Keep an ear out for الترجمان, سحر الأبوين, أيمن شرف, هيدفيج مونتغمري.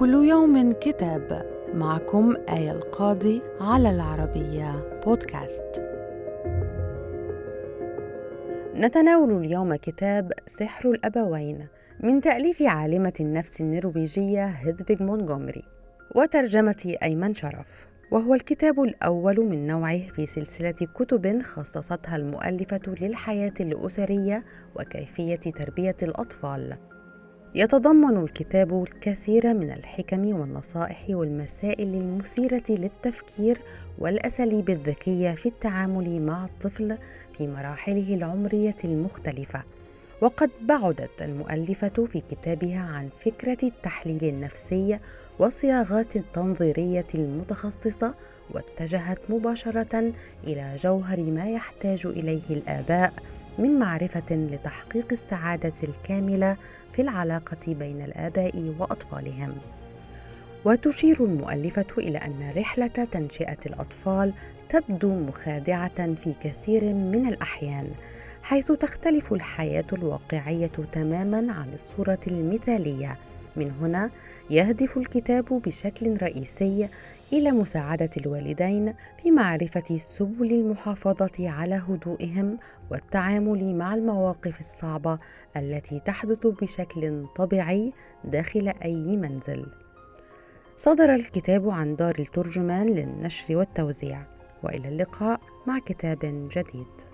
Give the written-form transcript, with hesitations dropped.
كل يوم كتاب. معكم آيال القاضي على العربية بودكاست. نتناول اليوم كتاب سحر الأبوين من تأليف عالمة النفس النرويجية هيدفيج مونتغمري وترجمة أيمن شرف، وهو الكتاب الأول من نوعه في سلسلة كتب خصصتها المؤلفة للحياة الأسرية وكيفية تربية الأطفال. يتضمن الكتاب الكثير من الحكم والنصائح والمسائل المثيرة للتفكير والأساليب الذكية في التعامل مع الطفل في مراحله العمرية المختلفة. وقد بعدت المؤلفة في كتابها عن فكرة التحليل النفسي والصياغات التنظيرية المتخصصة، واتجهت مباشرة إلى جوهر ما يحتاج إليه الآباء من معرفة لتحقيق السعادة الكاملة في العلاقة بين الآباء وأطفالهم. وتشير المؤلفة إلى أن رحلة تنشئة الأطفال تبدو مخادعة في كثير من الأحيان، حيث تختلف الحياة الواقعية تماماً عن الصورة المثالية. من هنا يهدف الكتاب بشكل رئيسي إلى مساعدة الوالدين في معرفة سبل المحافظة على هدوئهم والتعامل مع المواقف الصعبة التي تحدث بشكل طبيعي داخل أي منزل. صدر الكتاب عن دار الترجمان للنشر والتوزيع، وإلى اللقاء مع كتاب جديد.